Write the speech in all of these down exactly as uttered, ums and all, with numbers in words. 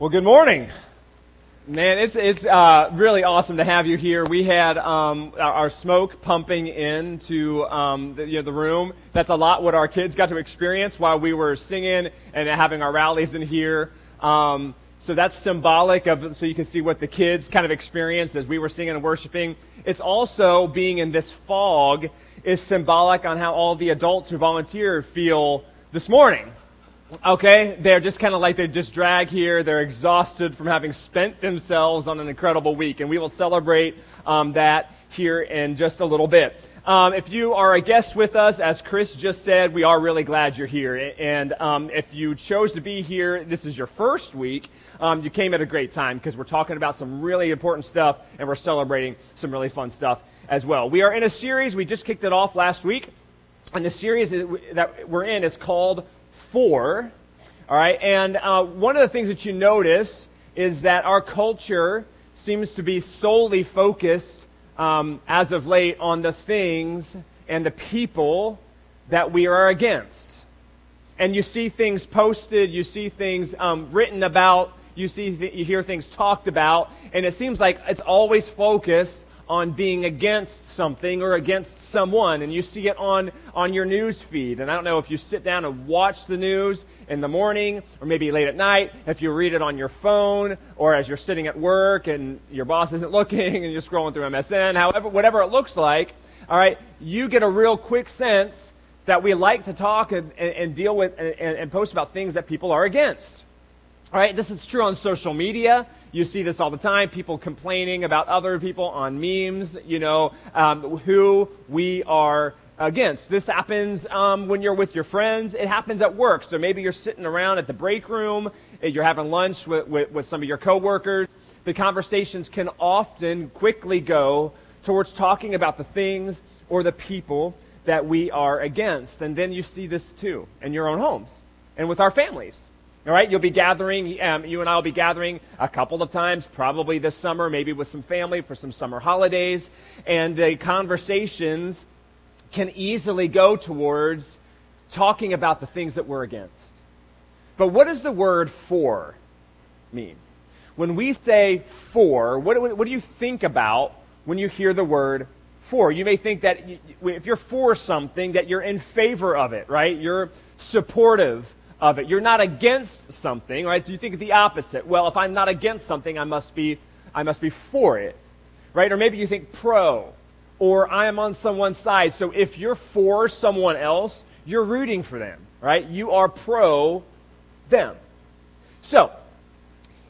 Well, good morning, man. It's it's uh, really awesome to have you here. We had um, our, our smoke pumping into um, the, you know, the room. That's a lot what our kids got to experience while we were singing and having our rallies in here. Um, so that's symbolic of, so you can see what the kids kind of experienced as we were singing and worshiping. It's also, being in this fog is symbolic on how all the adults who volunteered feel this morning. Okay, they're just kind of like they just drag here. They're exhausted from having spent themselves on an incredible week, and we will celebrate um, that here in just a little bit. Um, if you are a guest with us, as Chris just said, we are really glad you're here. And um, if you chose to be here, this is your first week, um, you came at a great time because we're talking about some really important stuff, and we're celebrating some really fun stuff as well. We are in a series. We just kicked it off last week, and the series that we're in is called Four. All right, and uh, one of the things that you notice is that our culture seems to be solely focused um, as of late on the things and the people that we are against. And you see things posted, you see things um, written about, you see th- you hear things talked about, and it seems like it's always focused on being against something or against someone, and you see it on, on your news feed. And I don't know if you sit down and watch the news in the morning or maybe late at night, if you read it on your phone or as you're sitting at work and your boss isn't looking and you're scrolling through M S N, however, whatever it looks like, all right, you get a real quick sense that we like to talk and, and, and deal with and, and post about things that people are against. All right, this is true on social media. You see this all the time, people complaining about other people on memes, you know, um, who we are against. This happens um, when you're with your friends. It happens at work. So maybe you're sitting around at the break room, you're having lunch with, with, with some of your coworkers. The conversations can often quickly go towards talking about the things or the people that we are against. And then you see this too in your own homes and with our families. All right, you'll be gathering, um, you and I will be gathering a couple of times, probably this summer, maybe with some family for some summer holidays, and the conversations can easily go towards talking about the things that we're against. But what does the word for mean? When we say for, what, what do you think about when you hear the word for? You may think that if you're for something, that you're in favor of it, right? You're supportive of it. You're not against something, right? So you think of the opposite. Well, if I'm not against something, I must be I must be for it, right? Or maybe you think pro, or I am on someone's side. So if you're for someone else, you're rooting for them, right? You are pro them. So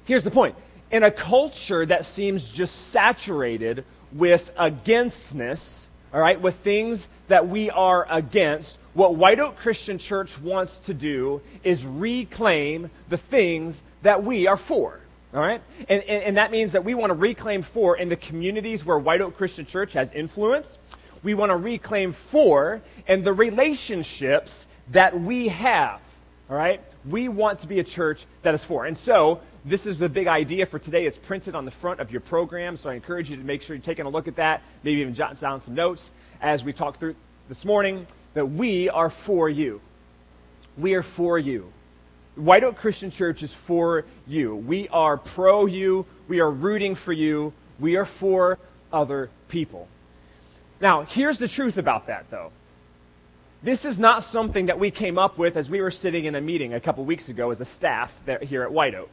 here's the point. In a culture that seems just saturated with againstness, all right, with things that we are against, what White Oak Christian Church wants to do is reclaim the things that we are for, all right? And, and, and that means that we want to reclaim for in the communities where White Oak Christian Church has influence. We want to reclaim for in the relationships that we have, all right? We want to be a church that is for. And so this is the big idea for today. It's printed on the front of your program, so I encourage you to make sure you're taking a look at that, maybe even jotting down some notes as we talk through this morning. That we are for you. We are for you. White Oak Christian Church is for you. We are pro you. We are rooting for you. We are for other people. Now, here's the truth about that, though. This is not something that we came up with as we were sitting in a meeting a couple weeks ago as a staff here at White Oak.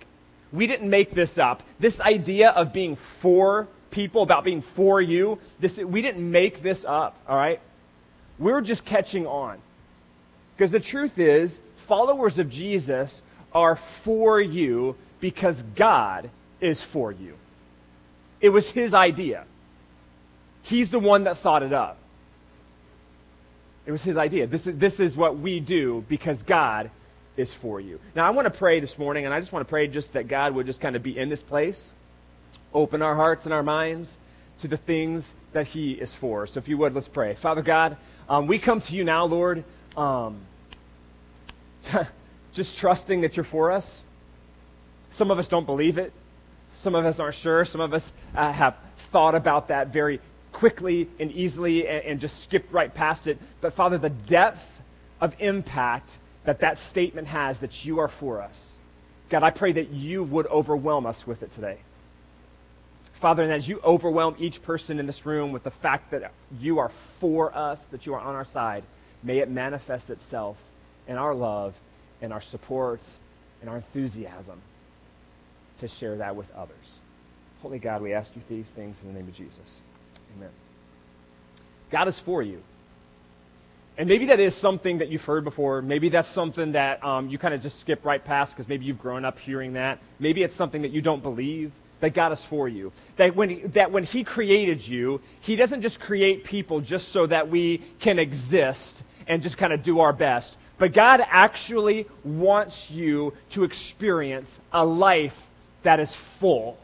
We didn't make this up. This idea of being for people, about being for you, this we didn't make this up, all right? We're just catching on. Because the truth is, followers of Jesus are for you because God is for you. It was his idea. He's the one that thought it up. It was his idea. This is, this is what we do because God is for you. Now, I want to pray this morning, and I just want to pray just that God would just kind of be in this place, open our hearts and our minds to the things that he is for. So if you would, let's pray. Father God, um, we come to you now, Lord, um, just trusting that you're for us. Some of us don't believe it. Some of us aren't sure. Some of us uh, have thought about that very quickly and easily and, and just skipped right past it. But Father, the depth of impact that that statement has, that you are for us, God, I pray that you would overwhelm us with it today. Father, and as you overwhelm each person in this room with the fact that you are for us, that you are on our side, may it manifest itself in our love, in our support, in our enthusiasm to share that with others. Holy God, we ask you these things in the name of Jesus. Amen. God is for you. And maybe that is something that you've heard before. Maybe that's something that um, you kind of just skip right past because maybe you've grown up hearing that. Maybe it's something that you don't believe, that God is for you. That when, he, that when he created you, he doesn't just create people just so that we can exist and just kind of do our best. But God actually wants you to experience a life that is full.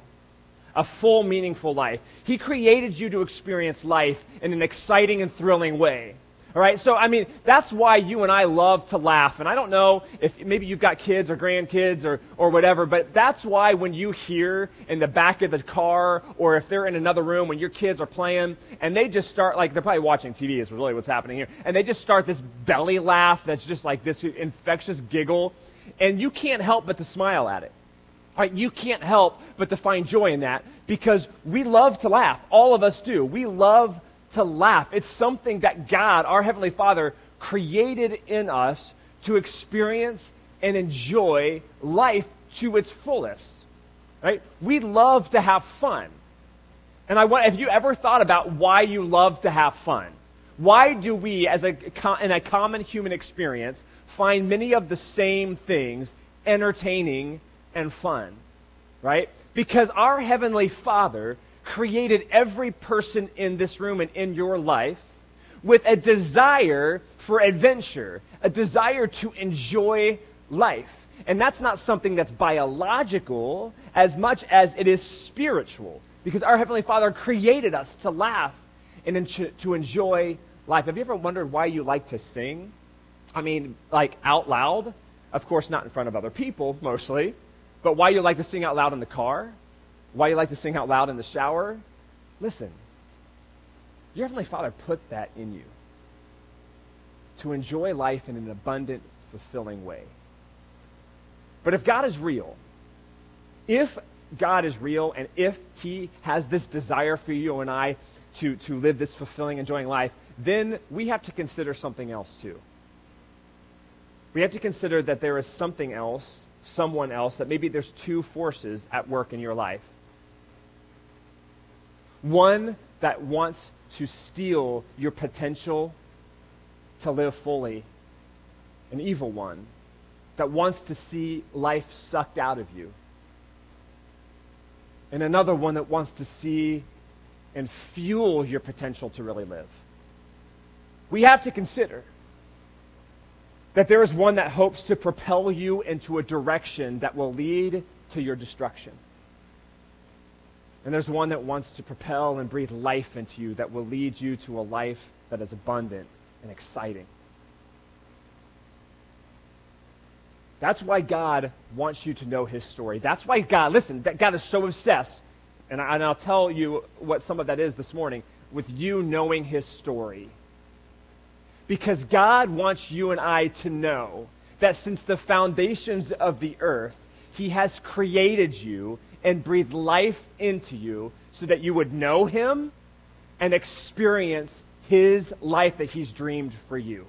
A full, meaningful life. He created you to experience life in an exciting and thrilling way. All right, so, I mean, that's why you and I love to laugh. And I don't know if maybe you've got kids or grandkids or, or whatever, but that's why when you hear in the back of the car or if they're in another room when your kids are playing and they just start, like, they're probably watching T V is really what's happening here, and they just start this belly laugh that's just like this infectious giggle, and you can't help but to smile at it. All right, you can't help but to find joy in that because we love to laugh. All of us do. We love to laugh. It's something that God, our Heavenly Father, created in us to experience and enjoy life to its fullest. Right? We love to have fun. And I want, have you ever thought about why you love to have fun? Why do we, as a, in a common human experience, find many of the same things entertaining and fun, right? Because our Heavenly Father created every person in this room and in your life with a desire for adventure, a desire to enjoy life. And that's not something that's biological as much as it is spiritual, because our Heavenly Father created us to laugh and to enjoy life. Have you ever wondered why you like to sing? I mean, like out loud? Of course, not in front of other people, mostly. But why you like to sing out loud in the car, why you like to sing out loud in the shower, listen, your Heavenly Father put that in you to enjoy life in an abundant, fulfilling way. But if God is real, if God is real and if he has this desire for you and I to, to live this fulfilling, enjoying life, then we have to consider something else too. We have to consider that there is something else someone else, that maybe there's two forces at work in your life. One that wants to steal your potential to live fully, an evil one that wants to see life sucked out of you, and another one that wants to see and fuel your potential to really live. We have to consider that there is one that hopes to propel you into a direction that will lead to your destruction. And there's one that wants to propel and breathe life into you that will lead you to a life that is abundant and exciting. That's why God wants you to know his story. That's why God, listen, that God is so obsessed, and, I, and I'll tell you what some of that is this morning, with you knowing his story. Because God wants you and I to know that since the foundations of the earth, he has created you and breathed life into you so that you would know him and experience his life that he's dreamed for you.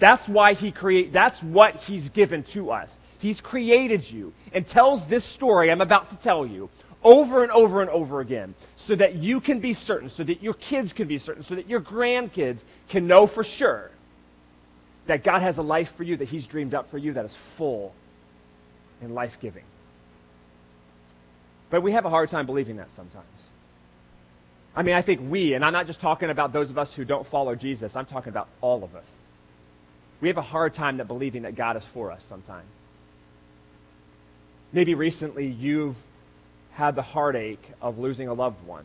That's why he create. That's what he's given to us. He's created you and tells this story I'm about to tell you over and over and over again, so that you can be certain, so that your kids can be certain, so that your grandkids can know for sure that God has a life for you, that he's dreamed up for you, that is full and life-giving. But we have a hard time believing that sometimes. I mean, I think we, and I'm not just talking about those of us who don't follow Jesus, I'm talking about all of us. We have a hard time that believing that God is for us sometimes. Maybe recently you've had the heartache of losing a loved one.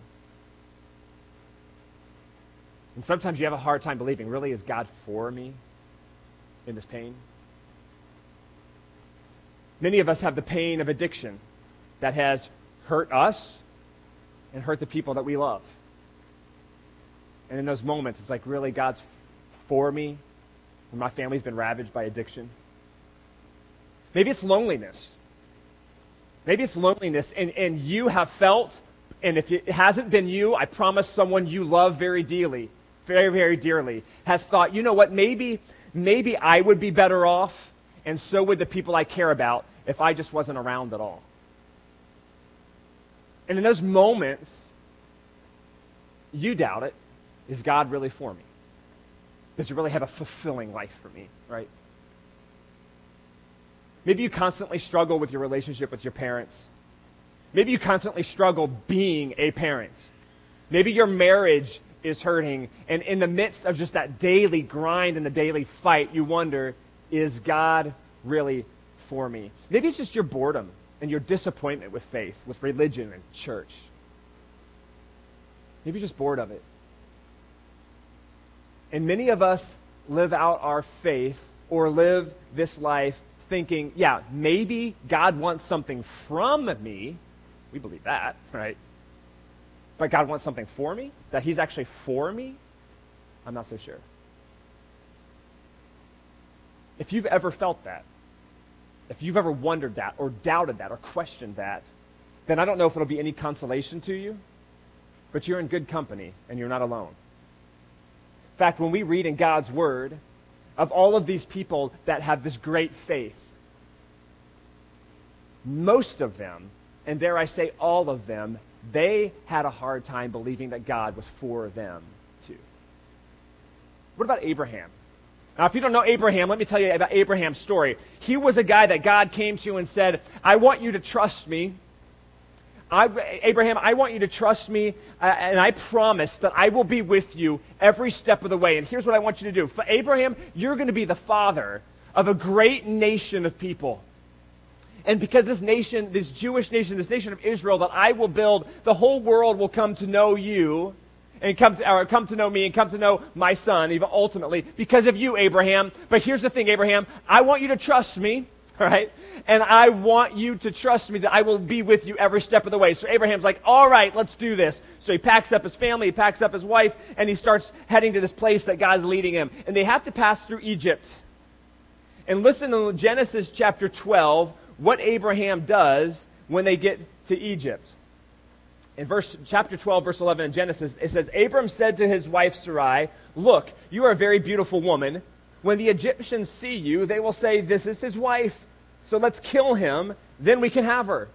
And sometimes you have a hard time believing, really, is God for me in this pain? Many of us have the pain of addiction that has hurt us and hurt the people that we love. And in those moments, it's like, really, God's for me when my family's been ravaged by addiction? Maybe it's loneliness. Maybe it's loneliness, and, and you have felt, and if it hasn't been you, I promise someone you love very dearly, very, very dearly, has thought, you know what, maybe, maybe I would be better off, and so would the people I care about if I just wasn't around at all. And in those moments, you doubt it. Is God really for me? Does he really have a fulfilling life for me, right? Maybe you constantly struggle with your relationship with your parents. Maybe you constantly struggle being a parent. Maybe your marriage is hurting, and in the midst of just that daily grind and the daily fight, you wonder, is God really for me? Maybe it's just your boredom and your disappointment with faith, with religion and church. Maybe you're just bored of it. And many of us live out our faith or live this life thinking, yeah, maybe God wants something from me. We believe that, right? But God wants something for me? That he's actually for me? I'm not so sure. If you've ever felt that, if you've ever wondered that or doubted that or questioned that, then I don't know if it'll be any consolation to you, but you're in good company and you're not alone. In fact, when we read in God's word of all of these people that have this great faith, most of them, and dare I say all of them, they had a hard time believing that God was for them too. What about Abraham? Now, if you don't know Abraham, let me tell you about Abraham's story. He was a guy that God came to and said, I want you to trust me. I, Abraham, I want you to trust me, uh, and I promise that I will be with you every step of the way. And here's what I want you to do. For Abraham, you're going to be the father of a great nation of people. And because this nation, this Jewish nation, this nation of Israel that I will build, the whole world will come to know you and come to, or come to know me and come to know my son, even ultimately, because of you, Abraham. But here's the thing, Abraham, I want you to trust me, all right? And I want you to trust me that I will be with you every step of the way. So Abraham's like, all right, let's do this. So he packs up his family, he packs up his wife, and he starts heading to this place that God's leading him. And they have to pass through Egypt. And listen to Genesis chapter twelve, what Abraham does when they get to Egypt. In verse, chapter twelve, verse eleven in Genesis, it says, Abram said to his wife Sarai, look, you are a very beautiful woman. When the Egyptians see you, they will say, this is his wife. So let's kill him. Then we can have her.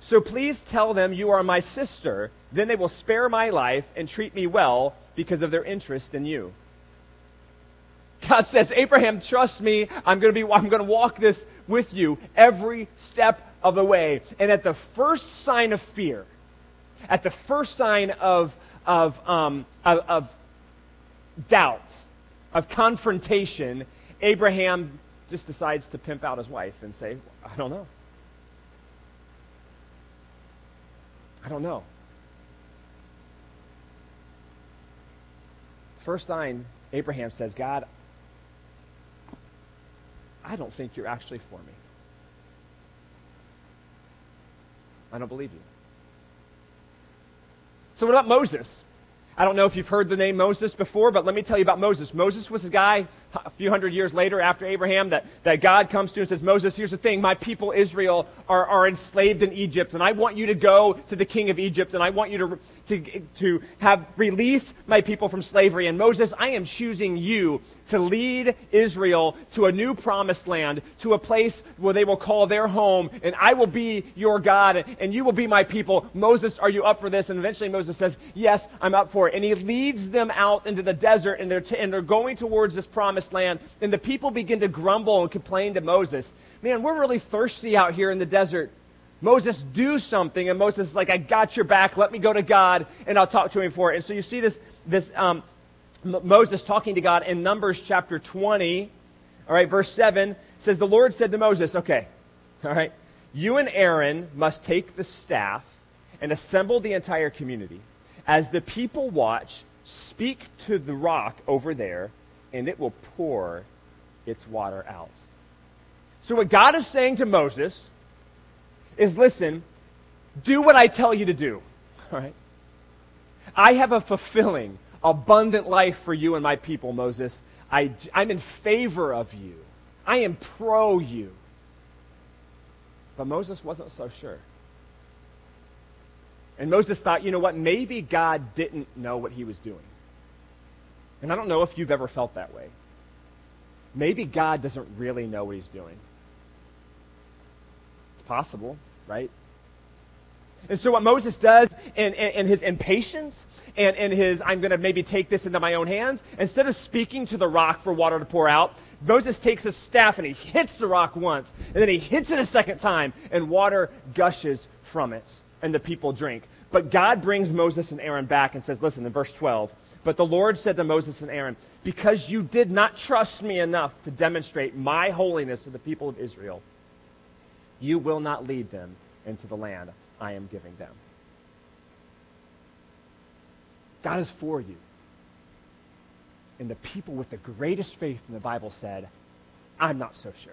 So please tell them you are my sister. Then they will spare my life and treat me well because of their interest in you. God says, Abraham, trust me. I'm going to be, I'm going to walk this with you every step of the way. And at the first sign of fear, at the first sign of, of, um, of, of doubt, of confrontation, Abraham just decides to pimp out his wife and say, I don't know. I don't know. First sign, Abraham says, God, I don't think you're actually for me. I don't believe you. So what about Moses? I don't know if you've heard the name Moses before, but let me tell you about Moses. Moses was a guy a few hundred years later after Abraham that, that God comes to and says, Moses, here's the thing. My people Israel are, are enslaved in Egypt, and I want you to go to the king of Egypt, and I want you to, to, to have released my people from slavery. And Moses, I am choosing you to lead Israel to a new promised land, to a place where they will call their home, and I will be your God, and you will be my people. Moses, are you up for this? And eventually Moses says, yes, I'm up for it. And he leads them out into the desert, and they're, t- and they're going towards this promised land, and the people begin to grumble and complain to Moses. Man, we're really thirsty out here in the desert. Moses, do something. And Moses is like, I got your back. Let me go to God, and I'll talk to him for it. And so you see this, this um, M- Moses talking to God in Numbers chapter twenty, all right, verse seven, says, the Lord said to Moses, okay, all right, you and Aaron must take the staff and assemble the entire community. As the people watch, speak to the rock over there, and it will pour its water out. So what God is saying to Moses is, listen, do what I tell you to do, all right? I have a fulfilling, abundant life for you and my people, Moses. I, I'm in favor of you. I am pro you. But Moses wasn't so sure. And Moses thought, you know what, maybe God didn't know what he was doing. And I don't know if you've ever felt that way. Maybe God doesn't really know what he's doing. It's possible, right? And so what Moses does in, in, in his impatience and in his, I'm going to maybe take this into my own hands, instead of speaking to the rock for water to pour out, Moses takes his staff and he hits the rock once, and then he hits it a second time, and water gushes from it, and the people drink. But God brings Moses and Aaron back and says, listen, in verse twelve, but the Lord said to Moses and Aaron, because you did not trust me enough to demonstrate my holiness to the people of Israel, you will not lead them into the land I am giving them. God is for you. And the people with the greatest faith in the Bible said, I'm not so sure.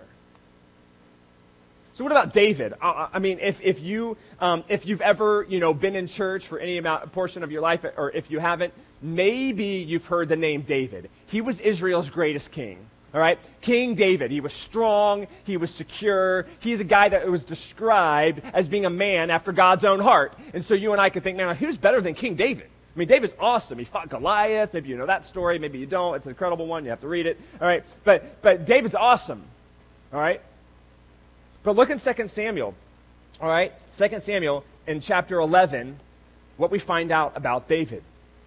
So what about David? I, I mean, if if you um, if you've ever you know been in church for any amount portion of your life, or if you haven't, maybe you've heard the name David. He was Israel's greatest king. All right, King David. He was strong. He was secure. He's a guy that was described as being a man after God's own heart. And so you and I could think, man, who's better than King David? I mean, David's awesome. He fought Goliath. Maybe you know that story. Maybe you don't. It's an incredible one. You have to read it. All right, but but David's awesome. All right. But look in Second Samuel, all right? Second Samuel, in chapter eleven, what we find out about David.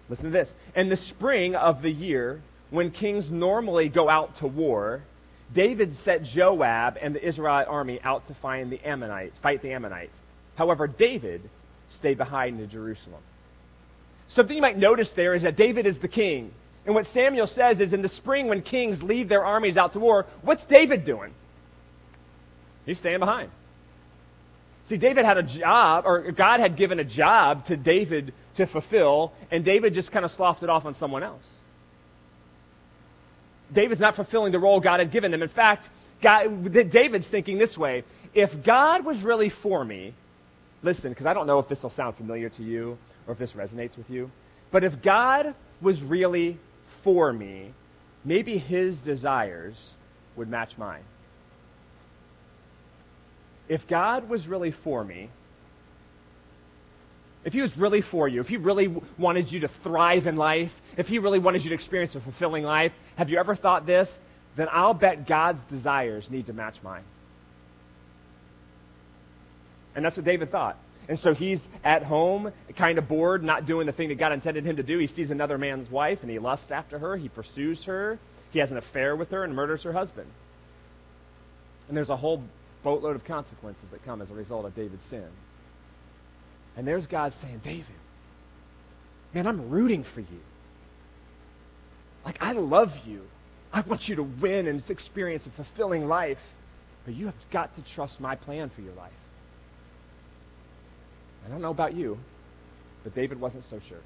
Listen to this. In the spring of the year, when kings normally go out to war, David sent Joab and the Israelite army out to find the Ammonites, fight the Ammonites. However, David stayed behind in Jerusalem. Something you might notice there is that David is the king. And what Samuel says is in the spring when kings lead their armies out to war, what's David doing? He's staying behind. See, David had a job, or God had given a job to David to fulfill, and David just kind of sloughed it off on someone else. David's not fulfilling the role God had given him. In fact, God, David's thinking this way, if God was really for me, listen, because I don't know if this will sound familiar to you or if this resonates with you, but if God was really for me, maybe his desires would match mine. If God was really for me, if he was really for you, if he really w- wanted you to thrive in life, if he really wanted you to experience a fulfilling life, have you ever thought this? Then I'll bet God's desires need to match mine. And that's what David thought. And so he's at home, kind of bored, not doing the thing that God intended him to do. He sees another man's wife, and he lusts after her. He pursues her. He has an affair with her and murders her husband. And there's a whole boatload of consequences that come as a result of David's sin. And there's God saying, David, man, I'm rooting for you. Like, I love you. I want you to win and experience a fulfilling life, but you have got to trust my plan for your life. I don't know about you, but David wasn't so sure.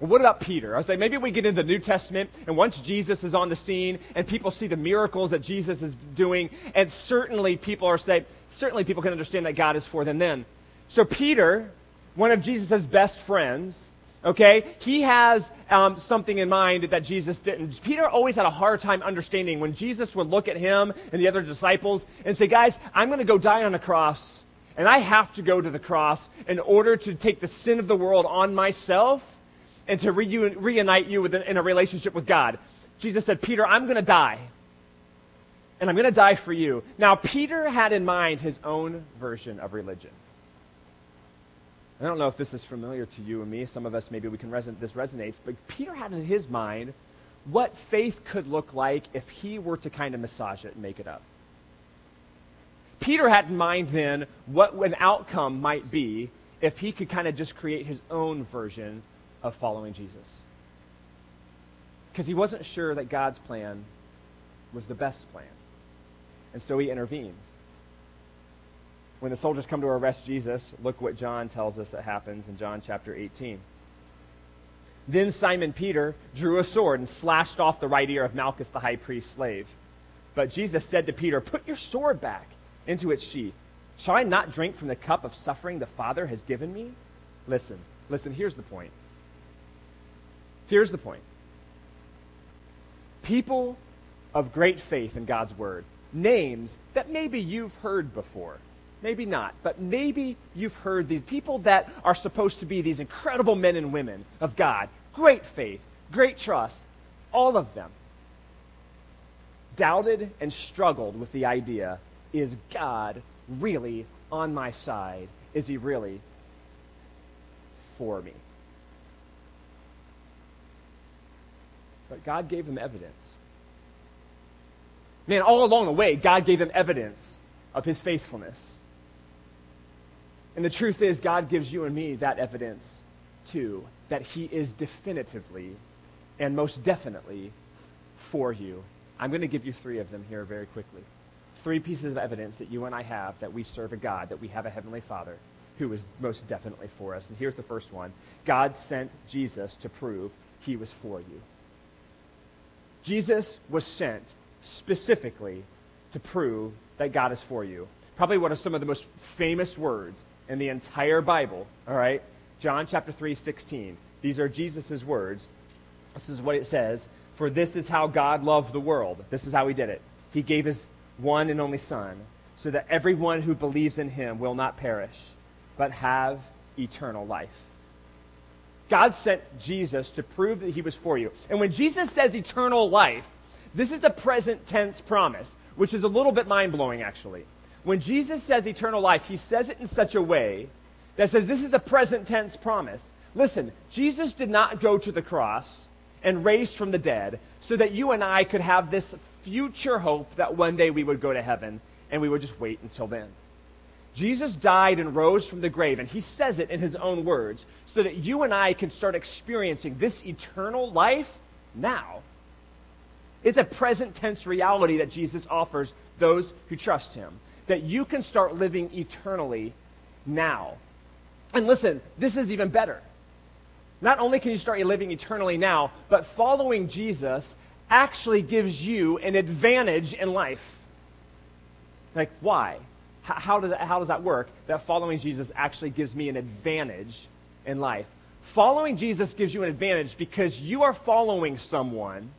Well, what about Peter? I was like, maybe we get into the New Testament, and once Jesus is on the scene, and people see the miracles that Jesus is doing, and certainly people are saying, certainly people can understand that God is for them then. So Peter, one of Jesus' best friends, okay, he has um, something in mind that Jesus didn't. Peter always had a hard time understanding when Jesus would look at him and the other disciples and say, guys, I'm going to go die on a cross, and I have to go to the cross in order to take the sin of the world on myself, and to reun- reunite you with an, in a relationship with God. Jesus said, Peter, I'm going to die. And I'm going to die for you. Now, Peter had in mind his own version of religion. I don't know if this is familiar to you and me. Some of us, maybe we can resonate, this resonates. But Peter had in his mind what faith could look like if he were to kind of massage it and make it up. Peter had in mind then what an outcome might be if he could kind of just create his own version of following Jesus. Because he wasn't sure that God's plan was the best plan. And so he intervenes. When the soldiers come to arrest Jesus, look what John tells us that happens in John chapter eighteen. Then Simon Peter drew a sword and slashed off the right ear of Malchus the high priest's slave. But Jesus said to Peter, put your sword back into its sheath. Shall I not drink from the cup of suffering the Father has given me? Listen, listen, here's the point. Here's the point. People of great faith in God's word, names that maybe you've heard before. Maybe not, but maybe you've heard these people that are supposed to be these incredible men and women of God. Great faith, great trust, all of them doubted and struggled with the idea, is God really on my side? Is he really for me? But God gave them evidence. Man, all along the way, God gave them evidence of his faithfulness. And the truth is, God gives you and me that evidence too, that he is definitively and most definitely for you. I'm going to give you three of them here very quickly. Three pieces of evidence that you and I have that we serve a God, that we have a Heavenly Father who is most definitely for us. And here's the first one. God sent Jesus to prove he was for you. Jesus was sent specifically to prove that God is for you. Probably one of some of the most famous words in the entire Bible, all right? John chapter three, sixteen. These are Jesus' words. This is what it says. For this is how God loved the world. This is how he did it. He gave his one and only Son, so that everyone who believes in him will not perish, but have eternal life. God sent Jesus to prove that he was for you. And when Jesus says eternal life, this is a present tense promise, which is a little bit mind-blowing, actually. When Jesus says eternal life, he says it in such a way that says this is a present tense promise. Listen, Jesus did not go to the cross and raised from the dead so that you and I could have this future hope that one day we would go to heaven and we would just wait until then. Jesus died and rose from the grave, and he says it in his own words so that you and I can start experiencing this eternal life now. It's a present tense reality that Jesus offers those who trust him, that you can start living eternally now. And listen, this is even better. Not only can you start living eternally now, but following Jesus actually gives you an advantage in life. Like, why? H- how does that, how does that work, that following Jesus actually gives me an advantage in life? Following Jesus gives you an advantage because you are following someone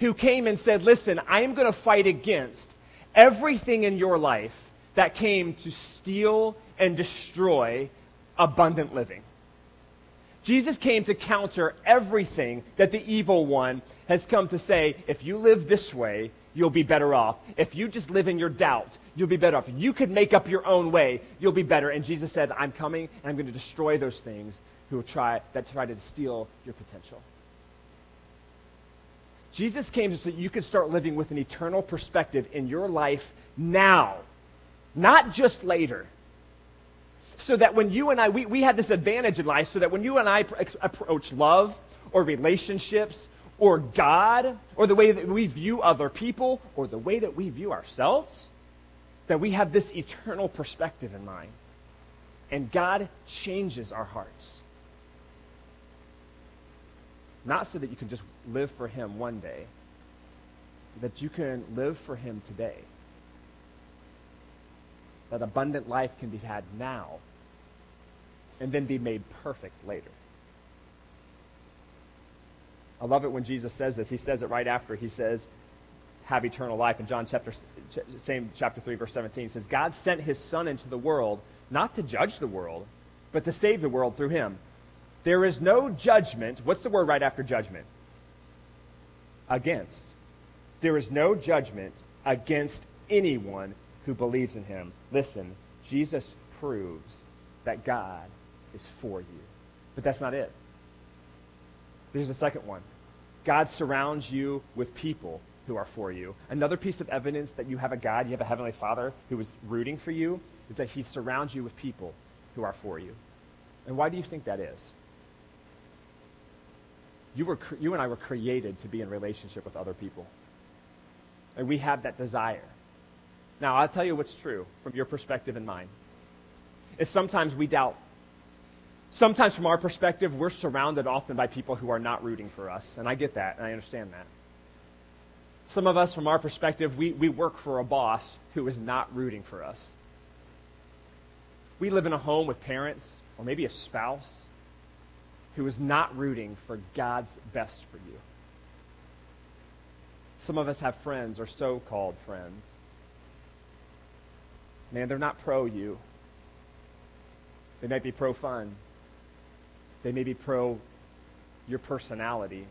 who came and said, listen, I am going to fight against everything in your life that came to steal and destroy abundant living. Jesus came to counter everything that the evil one has come to say, if you live this way, you'll be better off. If you just live in your doubt, you'll be better off. If you could make up your own way, you'll be better. And Jesus said, I'm coming and I'm going to destroy those things who will try that try to steal your potential. Jesus came so that you could start living with an eternal perspective in your life now, not just later. So that when you and I, we, we had this advantage in life, so that when you and I pr- approach love or relationships or God or the way that we view other people or the way that we view ourselves, that we have this eternal perspective in mind. And God changes our hearts. Not so that you can just live for him one day, but that you can live for him today. That abundant life can be had now and then be made perfect later. I love it when Jesus says this. He says it right after. He says, have eternal life. In John chapter, same chapter three, verse seventeen, he says, God sent his Son into the world, not to judge the world, but to save the world through him. There is no judgment. What's the word right after judgment? Against. There is no judgment against anyone who believes in him. Listen, Jesus proves that God is for you. But that's not it. There's the second one. God surrounds you with people who are for you. Another piece of evidence that you have a God, you have a Heavenly Father who is rooting for you, is that he surrounds you with people who are for you. And why do you think that is? You were, you and I were created to be in relationship with other people. And we have that desire. Now, I'll tell you what's true from your perspective and mine. Is sometimes we doubt. Sometimes from our perspective, we're surrounded often by people who are not rooting for us. And I get that, and I understand that. Some of us, from our perspective, we, we work for a boss who is not rooting for us. We live in a home with parents, or maybe a spouse, who is not rooting for God's best for you. Some of us have friends, or so-called friends, Man, they're not pro-you. They might be pro-fun. They may be pro-your personality.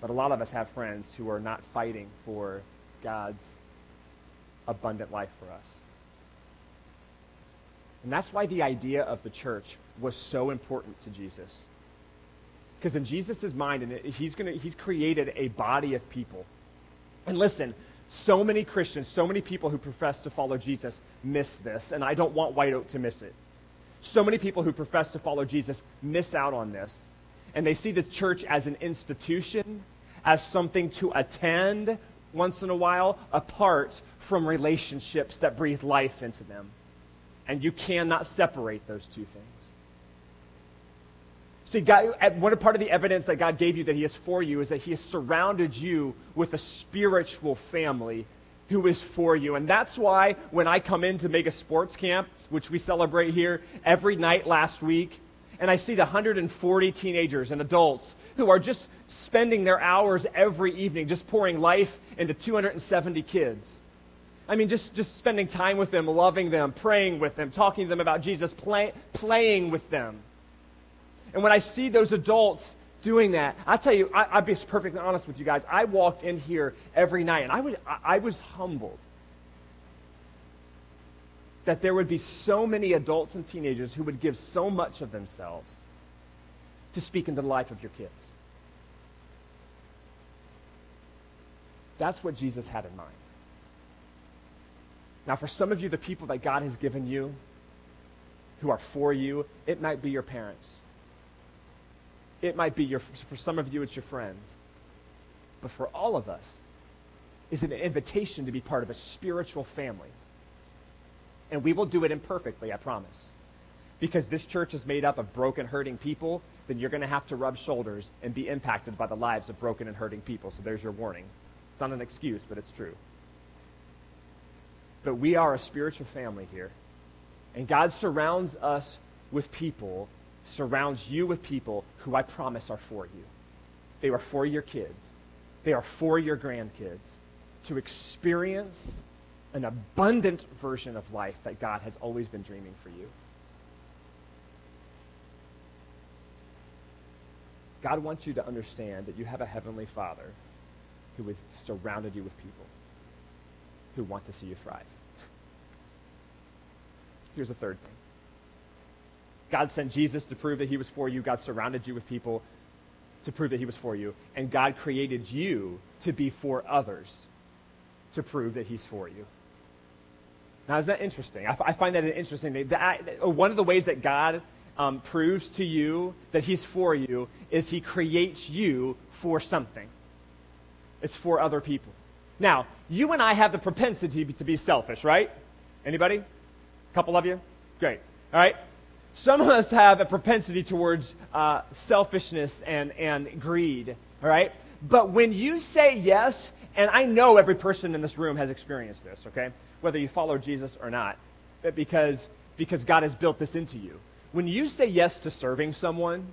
But a lot of us have friends who are not fighting for God's abundant life for us. And that's why the idea of the church was so important to Jesus. Because in Jesus' mind, and he's gonna, he's created a body of people. And listen, so many Christians, so many people who profess to follow Jesus miss this, and I don't want White Oak to miss it. So many people who profess to follow Jesus miss out on this. And they see the church as an institution, as something to attend once in a while, apart from relationships that breathe life into them. And you cannot separate those two things. See, God, one part of the evidence that God gave you that he is for you is that he has surrounded you with a spiritual family who is for you. And that's why when I come in to make a sports camp, which we celebrate here every night last week, and I see the one hundred forty teenagers and adults who are just spending their hours every evening just pouring life into two hundred seventy kids. I mean, just, just spending time with them, loving them, praying with them, talking to them about Jesus, play, playing with them. And when I see those adults doing that, I'll tell you, I, I'll be perfectly honest with you guys. I walked in here every night, and I, would, I, I was humbled that there would be so many adults and teenagers who would give so much of themselves to speak into the life of your kids. That's what Jesus had in mind. Now, for some of you, the people that God has given you, who are for you, it might be your parents. It might be your, for some of you, it's your friends. But for all of us, it's an invitation to be part of a spiritual family. And we will do it imperfectly, I promise. Because this church is made up of broken, hurting people, then you're going to have to rub shoulders and be impacted by the lives of broken and hurting people. So there's your warning. It's not an excuse, but it's true. But we are a spiritual family here. And God surrounds us with people, surrounds you with people who I promise are for you. They are for your kids. They are for your grandkids to experience an abundant version of life that God has always been dreaming for you. God wants you to understand that you have a heavenly Father who has surrounded you with people who want to see you thrive. Here's the third thing. God sent Jesus to prove that he was for you. God surrounded you with people to prove that he was for you. And God created you to be for others to prove that he's for you. Now, isn't that interesting? I, f- I find that an interesting thing. That, one of the ways that God um, proves to you that he's for you is he creates you for something. It's for other people. Now, you and I have the propensity to be selfish, right? Anybody? A couple of you? Great. All right? Some of us have a propensity towards uh, selfishness and, and greed, all right? But when you say yes, and I know every person in this room has experienced this, okay? Whether you follow Jesus or not, because, because God has built this into you. When you say yes to serving someone,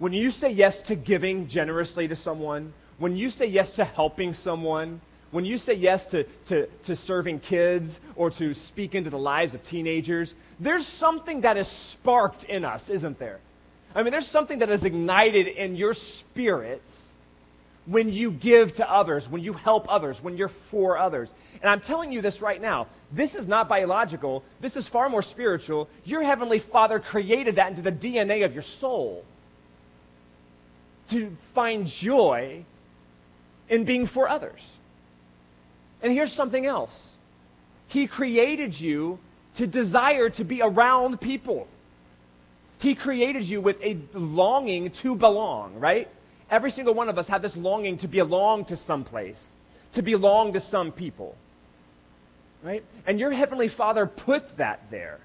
when you say yes to giving generously to someone, when you say yes to helping someone, when you say yes to, to, to serving kids or to speak into the lives of teenagers, there's something that is sparked in us, isn't there? I mean, there's something that is ignited in your spirits when you give to others, when you help others, when you're for others. And I'm telling you this right now. This is not biological. This is far more spiritual. Your Heavenly Father created that into the D N A of your soul to find joy in being for others. And here's something else. He created you to desire to be around people. He created you with a longing to belong, right? Every single one of us have this longing to belong to someplace, to belong to some people, right? And your Heavenly Father put that there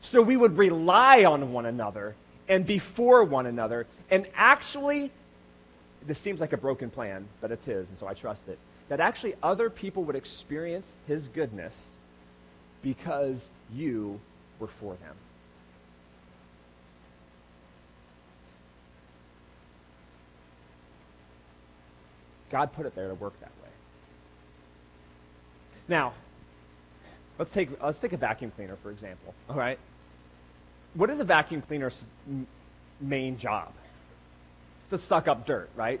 so we would rely on one another and be for one another. And actually, this seems like a broken plan, but it's his, and so I trust it. That actually other people would experience his goodness because you were for them. God put it there to work that way. Now, Let's take, let's take a vacuum cleaner, for example, all right? What is a vacuum cleaner's main job? It's to suck up dirt, right?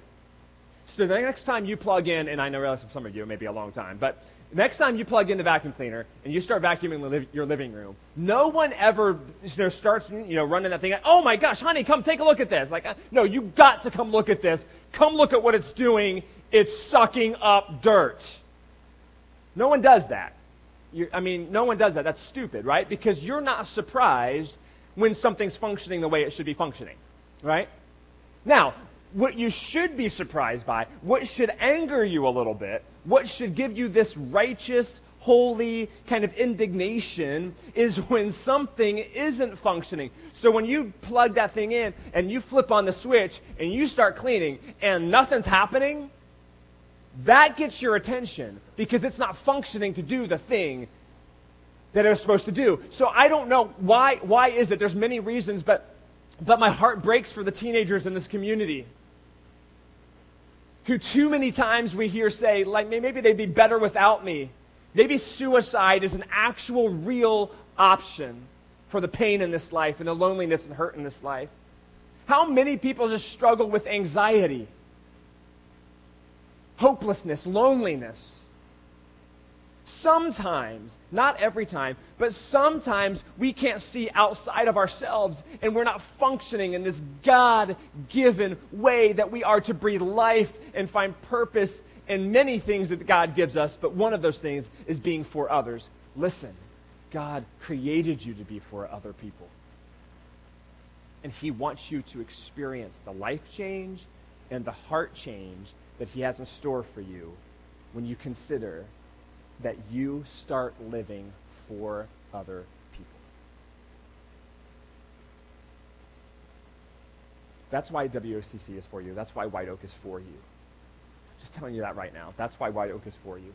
So the next time you plug in, and I know realize for some of you it may be a long time, but next time you plug in the vacuum cleaner and you start vacuuming li your living room, no one ever you know, starts you know, running that thing, oh my gosh, honey, come take a look at this. Like, no, you got to come look at this. Come look at what it's doing. It's sucking up dirt. No one does that. You're, I mean, no one does that. That's stupid, right? Because you're not surprised when something's functioning the way it should be functioning, right? Now, what you should be surprised by, what should anger you a little bit, what should give you this righteous, holy kind of indignation is when something isn't functioning. So when you plug that thing in and you flip on the switch and you start cleaning and nothing's happening, that gets your attention because it's not functioning to do the thing that it was supposed to do. So I don't know why, why is it? There's many reasons, but, but my heart breaks for the teenagers in this community who too many times we hear say, like, maybe they'd be better without me. Maybe suicide is an actual real option for the pain in this life and the loneliness and hurt in this life. How many people just struggle with anxiety? Hopelessness, loneliness. Sometimes, not every time, but sometimes we can't see outside of ourselves and we're not functioning in this God-given way that we are to breathe life and find purpose in many things that God gives us, but one of those things is being for others. Listen, God created you to be for other people. And He wants you to experience the life change and the heart change that He has in store for you when you consider that you start living for other people. That's why W O C C is for you. That's why White Oak is for you. I'm just telling you that right now. That's why White Oak is for you.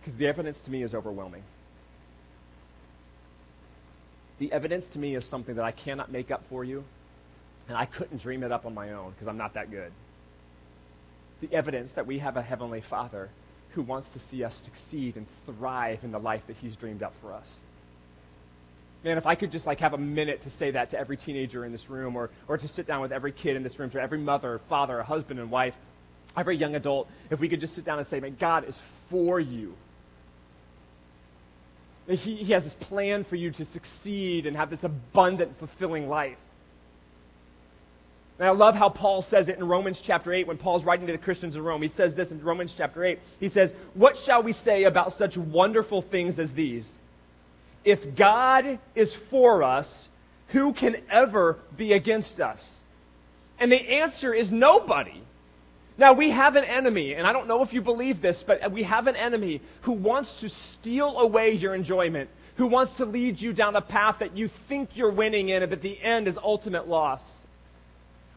Because the evidence to me is overwhelming. The evidence to me is something that I cannot make up for you, and I couldn't dream it up on my own because I'm not that good. The evidence that we have a Heavenly Father who wants to see us succeed and thrive in the life that He's dreamed up for us. Man, if I could just like have a minute to say that to every teenager in this room, or, or to sit down with every kid in this room, to every mother, father, husband and wife, every young adult, if we could just sit down and say, man, God is for you. He, he has this plan for you to succeed and have this abundant, fulfilling life. And I love how Paul says it in Romans chapter eight when Paul's writing to the Christians in Rome. He says this in Romans chapter eight. He says, what shall we say about such wonderful things as these? If God is for us, who can ever be against us? And the answer is nobody. Now, we have an enemy, and I don't know if you believe this, but we have an enemy who wants to steal away your enjoyment, who wants to lead you down a path that you think you're winning in, but the end is ultimate loss.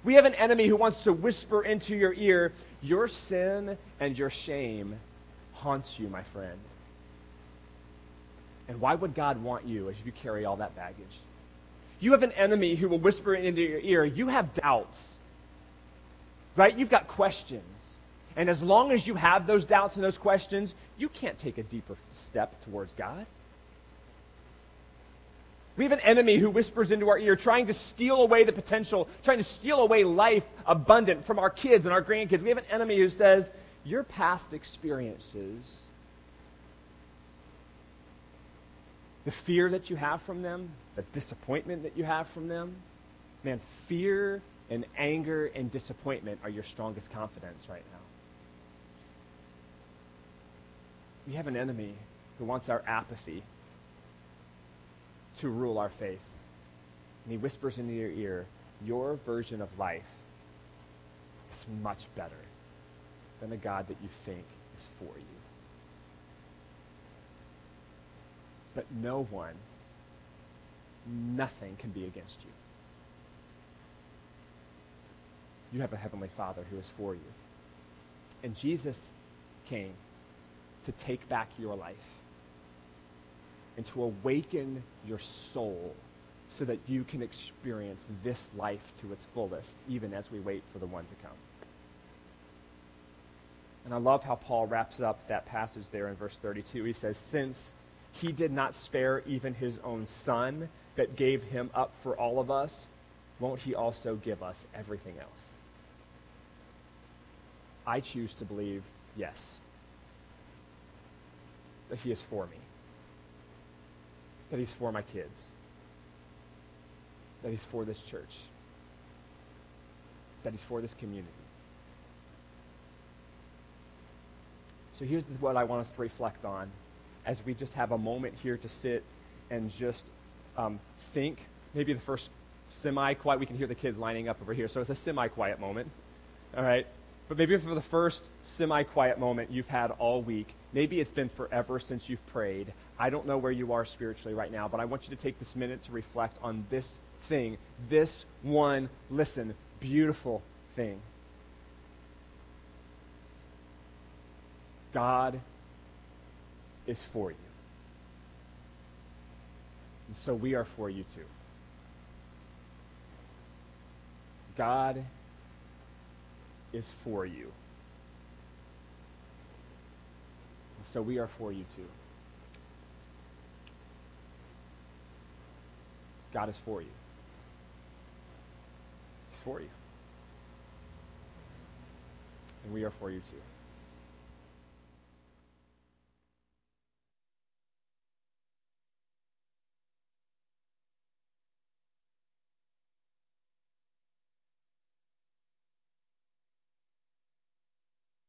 We have an enemy who wants to whisper into your ear, your sin and your shame haunts you, my friend. And why would God want you if you carry all that baggage? You have an enemy who will whisper into your ear, you have doubts, right? You've got questions. And as long as you have those doubts and those questions, you can't take a deeper step towards God. We have an enemy who whispers into our ear, trying to steal away the potential, trying to steal away life abundant from our kids and our grandkids. We have an enemy who says, your past experiences, the fear that you have from them, the disappointment that you have from them, man, fear and anger and disappointment are your strongest confidence right now. We have an enemy who wants our apathy to rule our faith. And he whispers into your ear, your version of life is much better than the God that you think is for you. But no one, nothing can be against you. You have a Heavenly Father who is for you. And Jesus came to take back your life and to awaken your soul so that you can experience this life to its fullest, even as we wait for the one to come. And I love how Paul wraps up that passage there in verse thirty-two. He says, since he did not spare even his own son, but gave him up for all of us, won't he also give us everything else? I choose to believe, yes, that he is for me, that he's for my kids, that he's for this church, that he's for this community. So here's what I want us to reflect on as we just have a moment here to sit and just um, think. Maybe the first semi-quiet, we can hear the kids lining up over here, so it's a semi-quiet moment, all right? But maybe for the first semi-quiet moment you've had all week, maybe it's been forever since you've prayed. I don't know where you are spiritually right now, but I want you to take this minute to reflect on this thing, this one, listen, beautiful thing. God is for you. And so we are for you too. God is for you. And so we are for you too. God is for you. He's for you. And we are for you too.